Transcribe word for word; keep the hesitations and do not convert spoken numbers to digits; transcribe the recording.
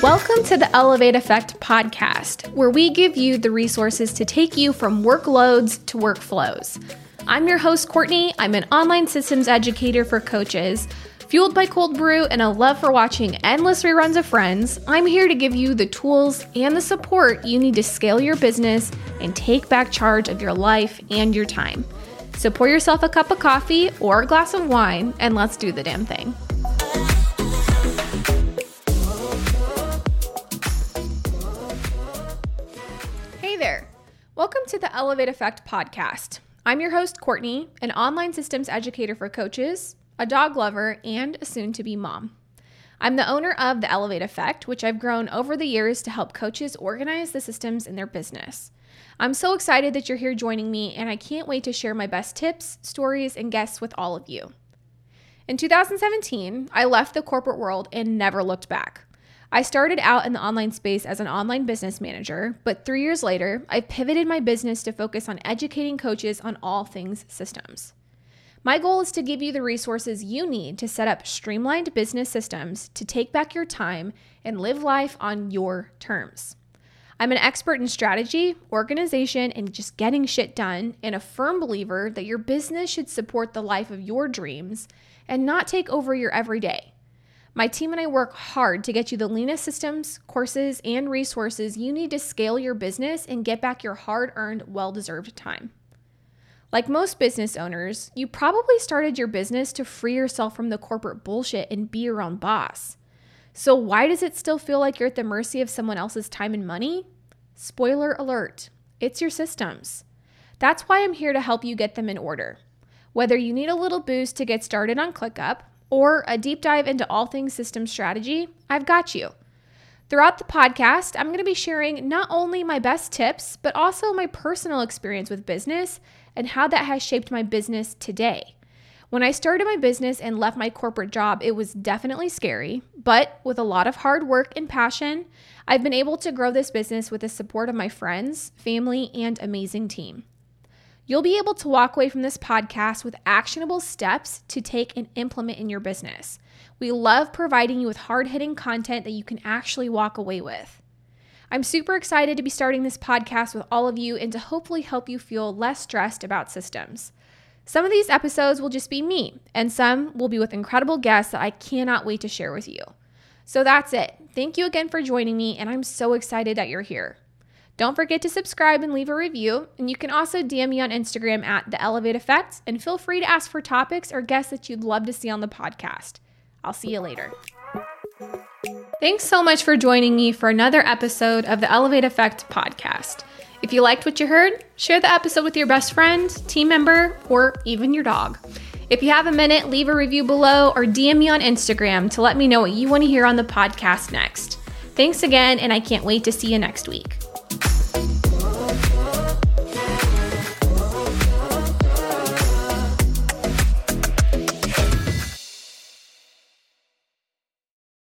Welcome to the Elevate Effect podcast, where we give you the resources to take you from workloads to workflows. I'm your host, Courtney. I'm an online systems educator for coaches. Fueled by cold brew and a love for watching endless reruns of Friends, I'm here to give you the tools and the support you need to scale your business and take back charge of your life and your time. So pour yourself a cup of coffee or a glass of wine, and let's do the damn thing. Hey there. Welcome to the Elevate Effect podcast. I'm your host, Courtney, an online systems educator for coaches, a dog lover, and a soon-to-be mom. I'm the owner of The Elevate Effect, which I've grown over the years to help coaches organize the systems in their business. I'm so excited that you're here joining me, and I can't wait to share my best tips, stories, and guests with all of you. In two thousand seventeen, I left the corporate world and never looked back. I started out in the online space as an online business manager, but three years later, I pivoted my business to focus on educating coaches on all things systems. My goal is to give you the resources you need to set up streamlined business systems to take back your time and live life on your terms. I'm an expert in strategy, organization, and just getting shit done, and a firm believer that your business should support the life of your dreams and not take over your everyday. My team and I work hard to get you the leanest systems, courses, and resources you need to scale your business and get back your hard-earned, well-deserved time. Like most business owners, you probably started your business to free yourself from the corporate bullshit and be your own boss. So why does it still feel like you're at the mercy of someone else's time and money? Spoiler alert, it's your systems. That's why I'm here to help you get them in order. Whether you need a little boost to get started on ClickUp or a deep dive into all things system strategy, I've got you. Throughout the podcast, I'm going to be sharing not only my best tips, but also my personal experience with business and how that has shaped my business today. When I started my business and left my corporate job, it was definitely scary, but with a lot of hard work and passion, I've been able to grow this business with the support of my friends, family, and amazing team. You'll be able to walk away from this podcast with actionable steps to take and implement in your business. We love providing you with hard-hitting content that you can actually walk away with. I'm super excited to be starting this podcast with all of you and to hopefully help you feel less stressed about systems. Some of these episodes will just be me, and some will be with incredible guests that I cannot wait to share with you. So that's it. Thank you again for joining me, and I'm so excited that you're here. Don't forget to subscribe and leave a review, and you can also D M me on Instagram at The Elevate Effect, and feel free to ask for topics or guests that you'd love to see on the podcast. I'll see you later. Thanks so much for joining me for another episode of the Elevate Effect podcast. If you liked what you heard, share the episode with your best friend, team member, or even your dog. If you have a minute, leave a review below or D M me on Instagram to let me know what you want to hear on the podcast next. Thanks again, and I can't wait to see you next week.